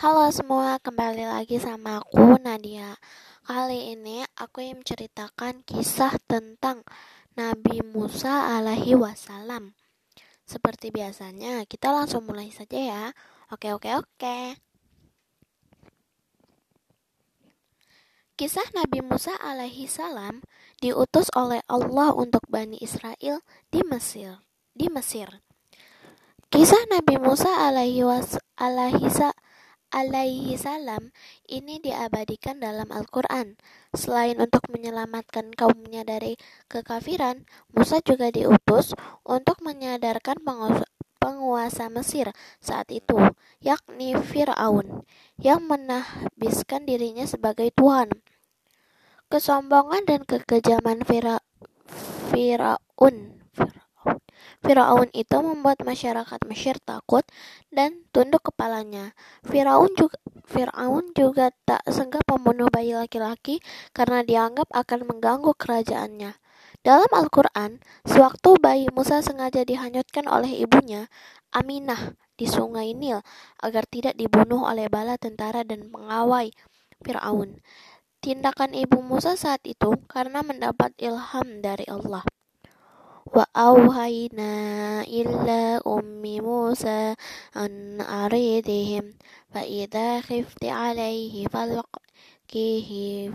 Halo semua, kembali lagi sama aku, Nadia. Kali ini aku ingin menceritakan kisah tentang Nabi Musa alaihi wasallam. Seperti biasanya, kita langsung mulai saja ya. Oke. Kisah Nabi Musa alaihi salam diutus oleh Allah untuk Bani Israel di Mesir. Kisah Nabi Musa alaihi salam ini diabadikan dalam Al-Qur'an. Selain untuk menyelamatkan kaumnya dari kekafiran, Musa juga diutus untuk menyadarkan penguasa Mesir saat itu, yakni Fir'aun, yang menahbiskan dirinya sebagai tuhan. Kesombongan dan kekejaman Fir'aun itu membuat masyarakat Mesir takut dan tunduk kepalanya. Fir'aun juga tak senggan membunuh bayi laki-laki karena dianggap akan mengganggu kerajaannya. Dalam Al-Qur'an, sewaktu bayi Musa sengaja dihanyutkan oleh ibunya, Aminah, di Sungai Nil agar tidak dibunuh oleh bala tentara dan pengawal Fir'aun. Tindakan ibu Musa saat itu karena mendapat ilham dari Allah. Wa auhayna illa ummi Musa an aridihim fa idza khifti alaihi falqihi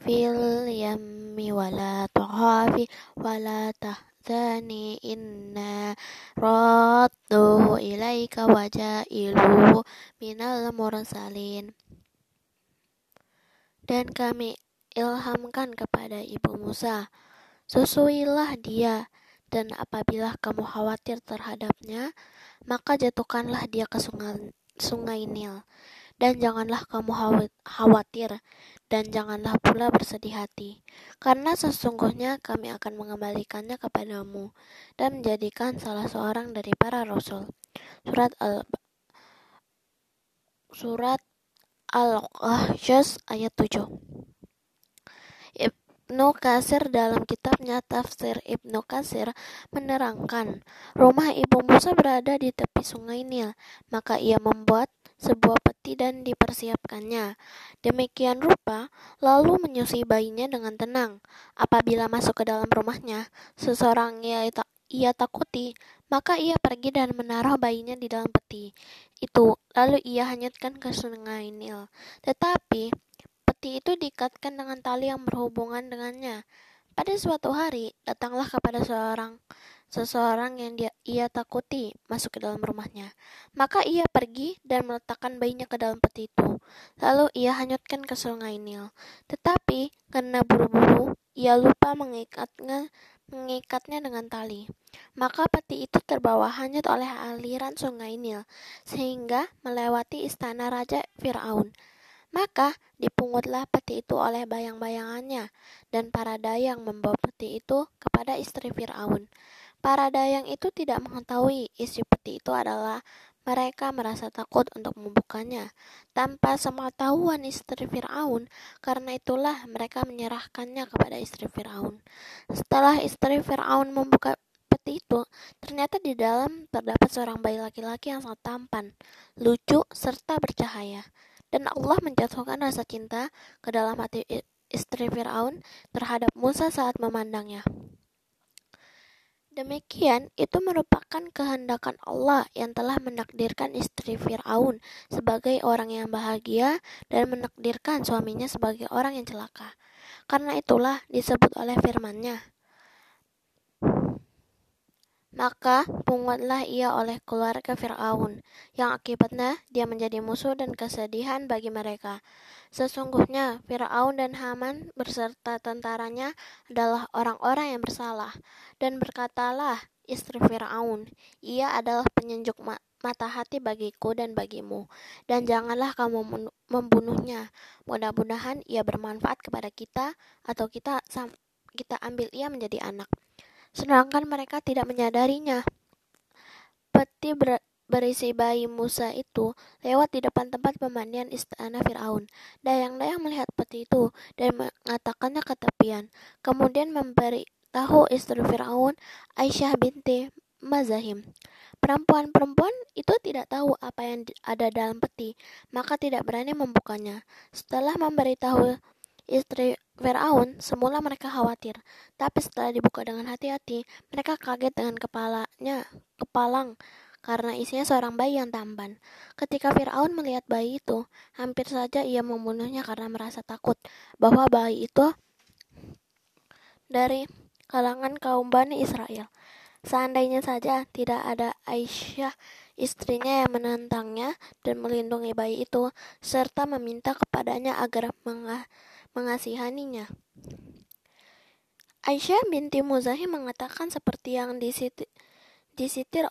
fil yammi wa la tuhafi wa la tahzani inna radduhu ilaika wa ja'iluhu minal mursalin. Dan kami ilhamkan kepada ibu Musa, susuilah dia, dan apabila kamu khawatir terhadapnya, maka jatuhkanlah dia ke sungai Nil, dan janganlah kamu khawatir, dan janganlah pula bersedih hati, karena sesungguhnya kami akan mengembalikannya kepadamu, dan menjadikan salah seorang dari para rasul. Surat Al-Qashash ayat 7. Ibnu Katsir dalam kitabnya Tafsir Ibnu Katsir menerangkan, rumah ibu Musa berada di tepi sungai Nil, maka ia membuat sebuah peti dan dipersiapkannya. Demikian rupa, lalu menyusui bayinya dengan tenang. Apabila masuk ke dalam rumahnya, seseorang ia takuti, maka ia pergi dan menaruh bayinya di dalam peti itu, lalu ia hanyutkan ke sungai Nil. Tetapi, peti itu diikatkan dengan tali yang berhubungan dengannya. Pada suatu hari, datanglah kepada seseorang yang ia takuti masuk ke dalam rumahnya. Maka ia pergi dan meletakkan bayinya ke dalam peti itu. Lalu ia hanyutkan ke sungai Nil. Tetapi, karena buru-buru, ia lupa mengikatnya dengan tali. Maka peti itu terbawa hanyut oleh aliran sungai Nil, sehingga melewati istana Raja Fir'aun. Maka dipungutlah peti itu oleh bayang-bayangannya, dan para dayang membawa peti itu kepada istri Fir'aun. Para dayang itu tidak mengetahui isi peti itu adalah mereka merasa takut untuk membukanya. Tanpa sepengetahuan istri Fir'aun, karena itulah mereka menyerahkannya kepada istri Fir'aun. Setelah istri Fir'aun membuka peti itu, ternyata di dalam terdapat seorang bayi laki-laki yang sangat tampan, lucu, serta bercahaya. Dan Allah menjatuhkan rasa cinta ke dalam hati istri Fir'aun terhadap Musa saat memandangnya. Demikian, itu merupakan kehendak Allah yang telah menakdirkan istri Fir'aun sebagai orang yang bahagia dan menakdirkan suaminya sebagai orang yang celaka. Karena itulah disebut oleh firman-Nya, maka pungutlah ia oleh keluarga Fir'aun, yang akibatnya dia menjadi musuh dan kesedihan bagi mereka. Sesungguhnya Fir'aun dan Haman berserta tentaranya adalah orang-orang yang bersalah. Dan berkatalah istri Fir'aun, ia adalah penyejuk mata hati bagiku dan bagimu, dan janganlah kamu membunuhnya. Mudah-mudahan ia bermanfaat kepada kita, atau kita ambil ia menjadi anak. Sedangkan mereka tidak menyadarinya. Peti berisi bayi Musa itu lewat di depan tempat pemandian istana Fir'aun. Dayang-dayang melihat peti itu dan mengatakannya ke tepian. Kemudian memberitahu istri Fir'aun, Aisyah binti Muzahim. Perempuan-perempuan itu tidak tahu apa yang ada dalam peti, maka tidak berani membukanya. Setelah memberitahu istri Fir'aun, semula mereka khawatir. Tapi setelah dibuka dengan hati-hati, mereka kaget dengan kepalang, karena isinya seorang bayi yang tampan. Ketika Fir'aun melihat bayi itu, hampir saja ia membunuhnya karena merasa takut bahwa bayi itu dari kalangan kaum Bani Israel. Seandainya saja tidak ada Aisyah, istrinya, yang menentangnya dan melindungi bayi itu, serta meminta kepadanya agar mengasihaninya. Aisyah binti Muzahim mengatakan seperti yang disitir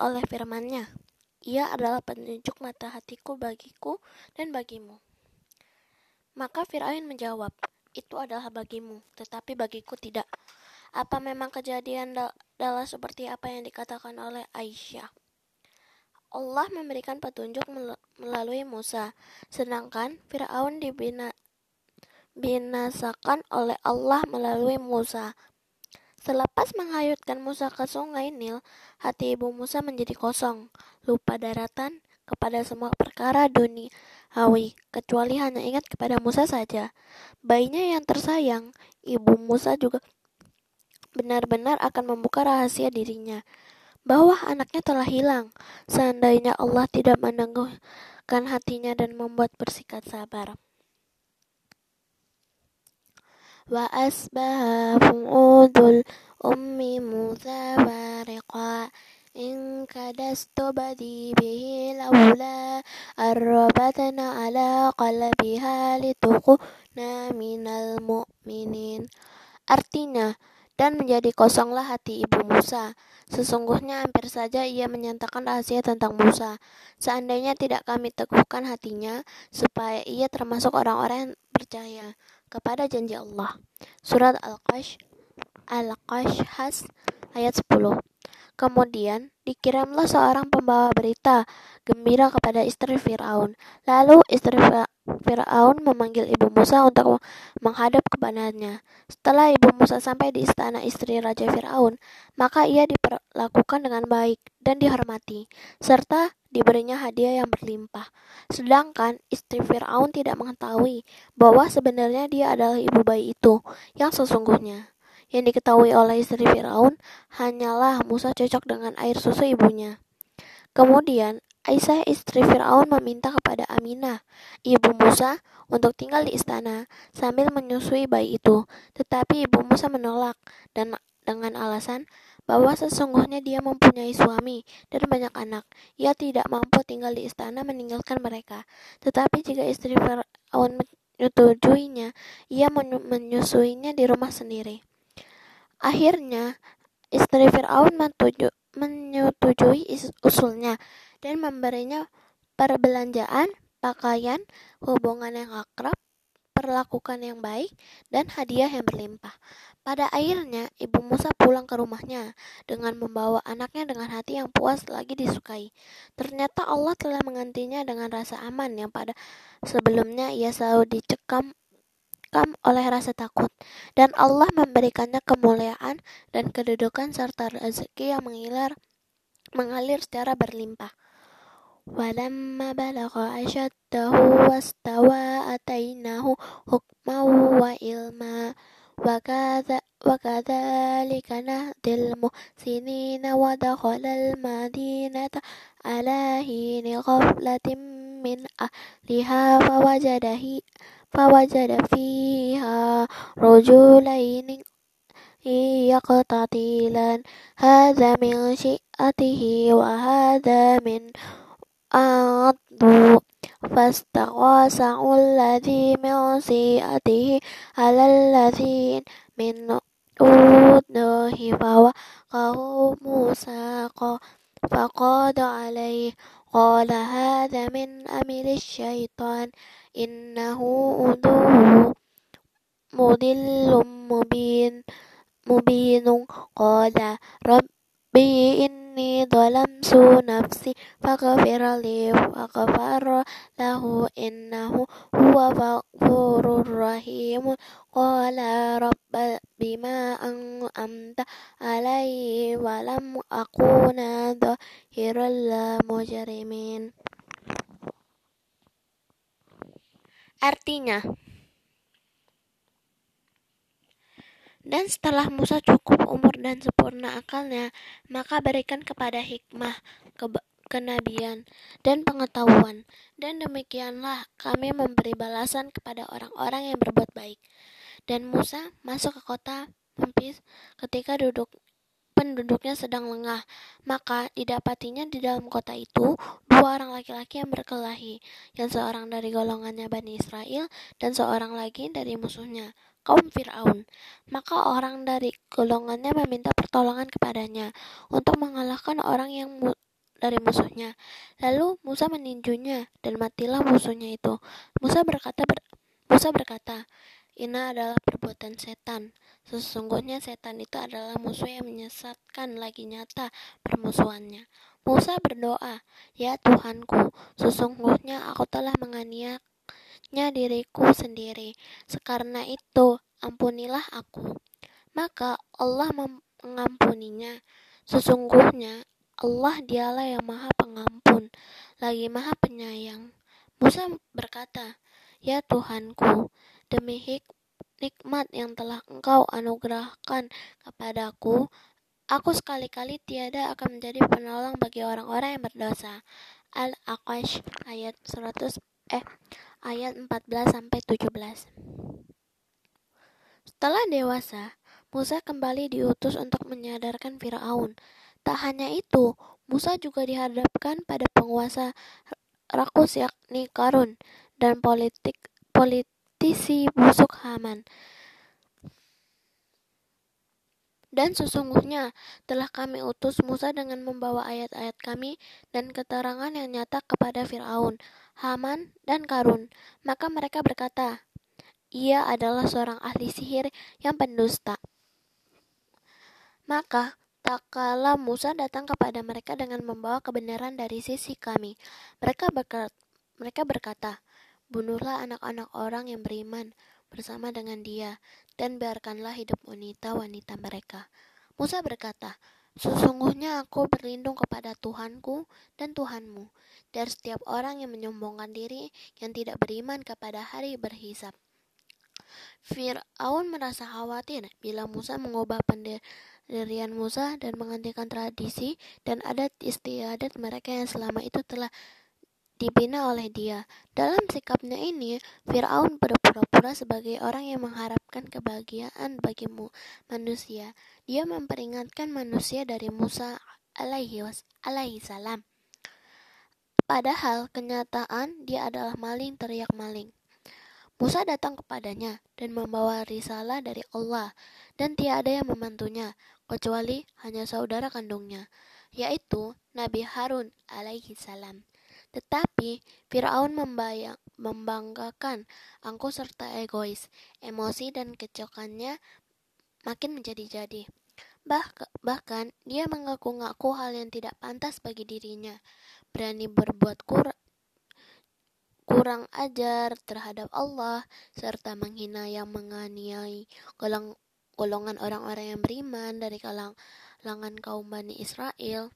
oleh firman-Nya, ia adalah penunjuk mata hatiku bagiku dan bagimu. Maka Fir'aun menjawab, itu adalah bagimu, tetapi bagiku tidak. Apa memang kejadian adalah seperti apa yang dikatakan oleh Aisyah? Allah memberikan petunjuk melalui Musa, sedangkan Fir'aun dibinasakan oleh Allah melalui Musa. Selepas menghayutkan Musa ke Sungai Nil, hati ibu Musa menjadi kosong, lupa daratan kepada semua perkara duniawi, kecuali hanya ingat kepada Musa saja. Bayinya yang tersayang, ibu Musa juga benar-benar akan membuka rahasia dirinya, bahwa anaknya telah hilang, seandainya Allah tidak menangguhkan hatinya dan membuat bersikap sabar. Wa asbaha fu'udul ummi mutawariqa in kadastu badi bihi laula arrabatna ala qalbiha litukuna minal mu'minin. Artinya, dan menjadi kosonglah hati ibu Musa. Sesungguhnya hampir saja ia menyatakan rahasia tentang Musa. Seandainya tidak kami teguhkan hatinya, supaya ia termasuk orang-orang yang percaya kepada janji Allah. Surat Al-Qashash ayat 10. Kemudian dikirimlah seorang pembawa berita gembira kepada istri Fir'aun. Lalu istri Fir'aun memanggil ibu Musa untuk menghadap kepadanya. Setelah ibu Musa sampai di istana istri Raja Fir'aun, maka ia diperlakukan dengan baik dan dihormati, serta diberinya hadiah yang berlimpah. Sedangkan istri Fir'aun tidak mengetahui bahwa sebenarnya dia adalah ibu bayi itu yang sesungguhnya. Yang diketahui oleh istri Fir'aun hanyalah Musa cocok dengan air susu ibunya. Kemudian Aisyah istri Fir'aun meminta kepada Aminah, ibu Musa, untuk tinggal di istana sambil menyusui bayi itu. Tetapi ibu Musa menolak dan dengan alasan bahwa sesungguhnya dia mempunyai suami dan banyak anak. Ia tidak mampu tinggal di istana meninggalkan mereka. Tetapi jika istri Fir'aun menyetujuinya, ia menyusuinya di rumah sendiri. Akhirnya, istri Fir'aun menyetujui usulnya dan memberinya perbelanjaan, pakaian, hubungan yang akrab, perlakukan yang baik, dan hadiah yang berlimpah. Pada akhirnya, ibu Musa pulang ke rumahnya dengan membawa anaknya dengan hati yang puas lagi disukai. Ternyata Allah telah menggantinya dengan rasa aman yang pada sebelumnya ia selalu dicekam oleh rasa takut, dan Allah memberikannya kemuliaan dan kedudukan serta rezeki yang mengalir secara berlimpah. Walamma balagha ashaddahu wastawa atainahu hukman wa ilma wa kadzalika nahdil muhsinina wa dakhala al-madinata ala hini ghaflatin min ahliha fawajada fiha rajulaini yaqtatilan hadza min syi'atihi wa hadza min adhu fastaghasa'ul ladzi min syi'atihi alal ladzi min udhihi fawaqahu musaqa faqada alaihi qala hadza min amilish syaitan innahu uduhu mudillum mubinun qala rabbi inni dhalamtu nafsi faghfirli waghfar lahu innahu huwa ghafurur rahim qala rabbi bima an'amta alaihi wa lam akuna dhahiral mujrimin. Artinya, dan setelah Musa cukup umur dan sempurna akalnya, maka berikan kepada hikmah, kenabian, dan pengetahuan. Dan demikianlah kami memberi balasan kepada orang-orang yang berbuat baik. Dan Musa masuk ke kota Memphis ketika penduduknya sedang lengah. Maka didapatinya di dalam kota itu dua orang laki-laki yang berkelahi, yang seorang dari golongannya Bani Israel dan seorang lagi dari musuhnya, kaum Fir'aun. Maka orang dari golongannya meminta pertolongan kepadanya untuk mengalahkan orang yang dari musuhnya. Lalu Musa meninjunya dan matilah musuhnya itu. Musa berkata, ini adalah perbuatan setan. Sesungguhnya setan itu adalah musuh yang menyesatkan, lagi nyata permusuhannya. Musa berdoa, ya Tuhanku, sesungguhnya aku telah menganiaya diriku sendiri. Sekarang itu ampunilah aku. Maka Allah mengampuninya. Sesungguhnya Allah dialah yang maha pengampun, lagi maha penyayang. Musa berkata, ya Tuhanku, demi nikmat yang telah Engkau anugerahkan kepadaku, aku sekali-kali tiada akan menjadi penolong bagi orang-orang yang berdosa. Al-Aqash ayat 100 ayat 14-17. Setelah dewasa, Musa kembali diutus untuk menyadarkan Fir'aun. Tak hanya itu, Musa juga dihadapkan pada penguasa rakus yakni Karun dan politisi busuk Haman. Dan sesungguhnya telah kami utus Musa dengan membawa ayat-ayat kami dan keterangan yang nyata kepada Fir'aun, Haman, dan Karun. Maka mereka berkata, ia adalah seorang ahli sihir yang pendusta. Maka tak kala Musa datang kepada mereka dengan membawa kebenaran dari sisi kami, mereka berkata, bunuhlah anak-anak orang yang beriman bersama dengan dia, dan biarkanlah hidup wanita-wanita mereka. Musa berkata, sesungguhnya aku berlindung kepada Tuhanku dan Tuhanmu dari setiap orang yang menyombongkan diri, yang tidak beriman kepada hari berhisab. Fir'aun merasa khawatir bila Musa mengubah pendirian Musa dan menghentikan tradisi dan adat istiadat mereka yang selama itu telah dibina oleh dia. Dalam sikapnya ini, Fir'aun berpura-pura sebagai orang yang mengharapkan kebahagiaan bagi manusia. Dia memperingatkan manusia dari Musa alaihi salam. Padahal kenyataan dia adalah maling teriak-maling. Musa datang kepadanya dan membawa risalah dari Allah, dan tiada yang membantunya kecuali hanya saudara kandungnya, yaitu Nabi Harun alaihi salam. Tetapi Fir'aun membanggakan angkuh serta egois, emosi dan kecokannya makin menjadi-jadi. Bahkan dia mengaku-ngaku hal yang tidak pantas bagi dirinya, berani berbuat kurang ajar terhadap Allah, serta menghina yang menganiayai golongan orang-orang yang beriman dari kalangan kaum Bani Israel.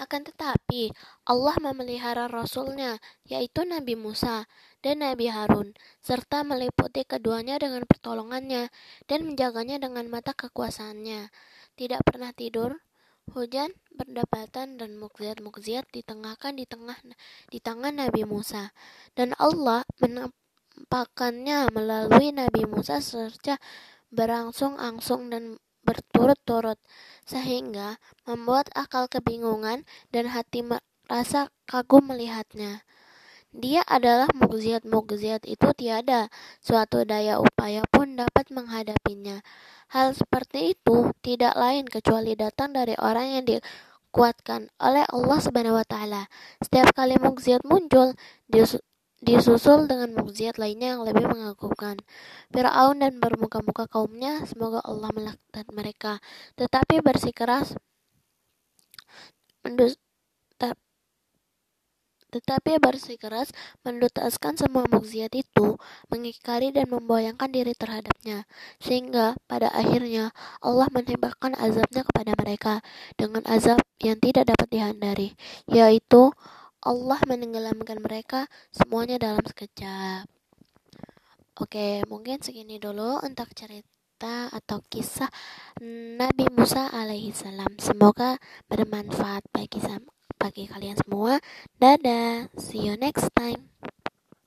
Akan tetapi, Allah memelihara Rasul-Nya, yaitu Nabi Musa dan Nabi Harun, serta meliputi keduanya dengan pertolongannya dan menjaganya dengan mata kekuasaannya. Tidak pernah tidur, hujan, perdebatan, dan mukjizat-mukjizat di tangan Nabi Musa. Dan Allah menampakkannya melalui Nabi Musa secara berangsung-angsung dan berturut-turut, sehingga membuat akal kebingungan dan hati merasa kagum melihatnya. Dia adalah mukjizat-mukjizat itu tiada suatu daya upaya pun dapat menghadapinya. Hal seperti itu tidak lain kecuali datang dari orang yang dikuatkan oleh Allah SWT. Setiap kali mukjizat muncul, disusul dengan mukjizat lainnya yang lebih mengagumkan. Fir'aun dan bermuka-muka kaumnya, semoga Allah melaknat mereka, tetapi bersikeras Tetapi bersikeras mendutaskan semua mukjizat itu, mengingkari dan memboyangkan diri terhadapnya, sehingga pada akhirnya Allah menembakkan azabnya kepada mereka dengan azab yang tidak dapat dihindari, yaitu Allah menenggelamkan mereka semuanya dalam sekejap. Oke, mungkin segini dulu untuk cerita atau kisah Nabi Musa alaihissalam. Semoga bermanfaat bagi kalian semua. Dadah, see you next time.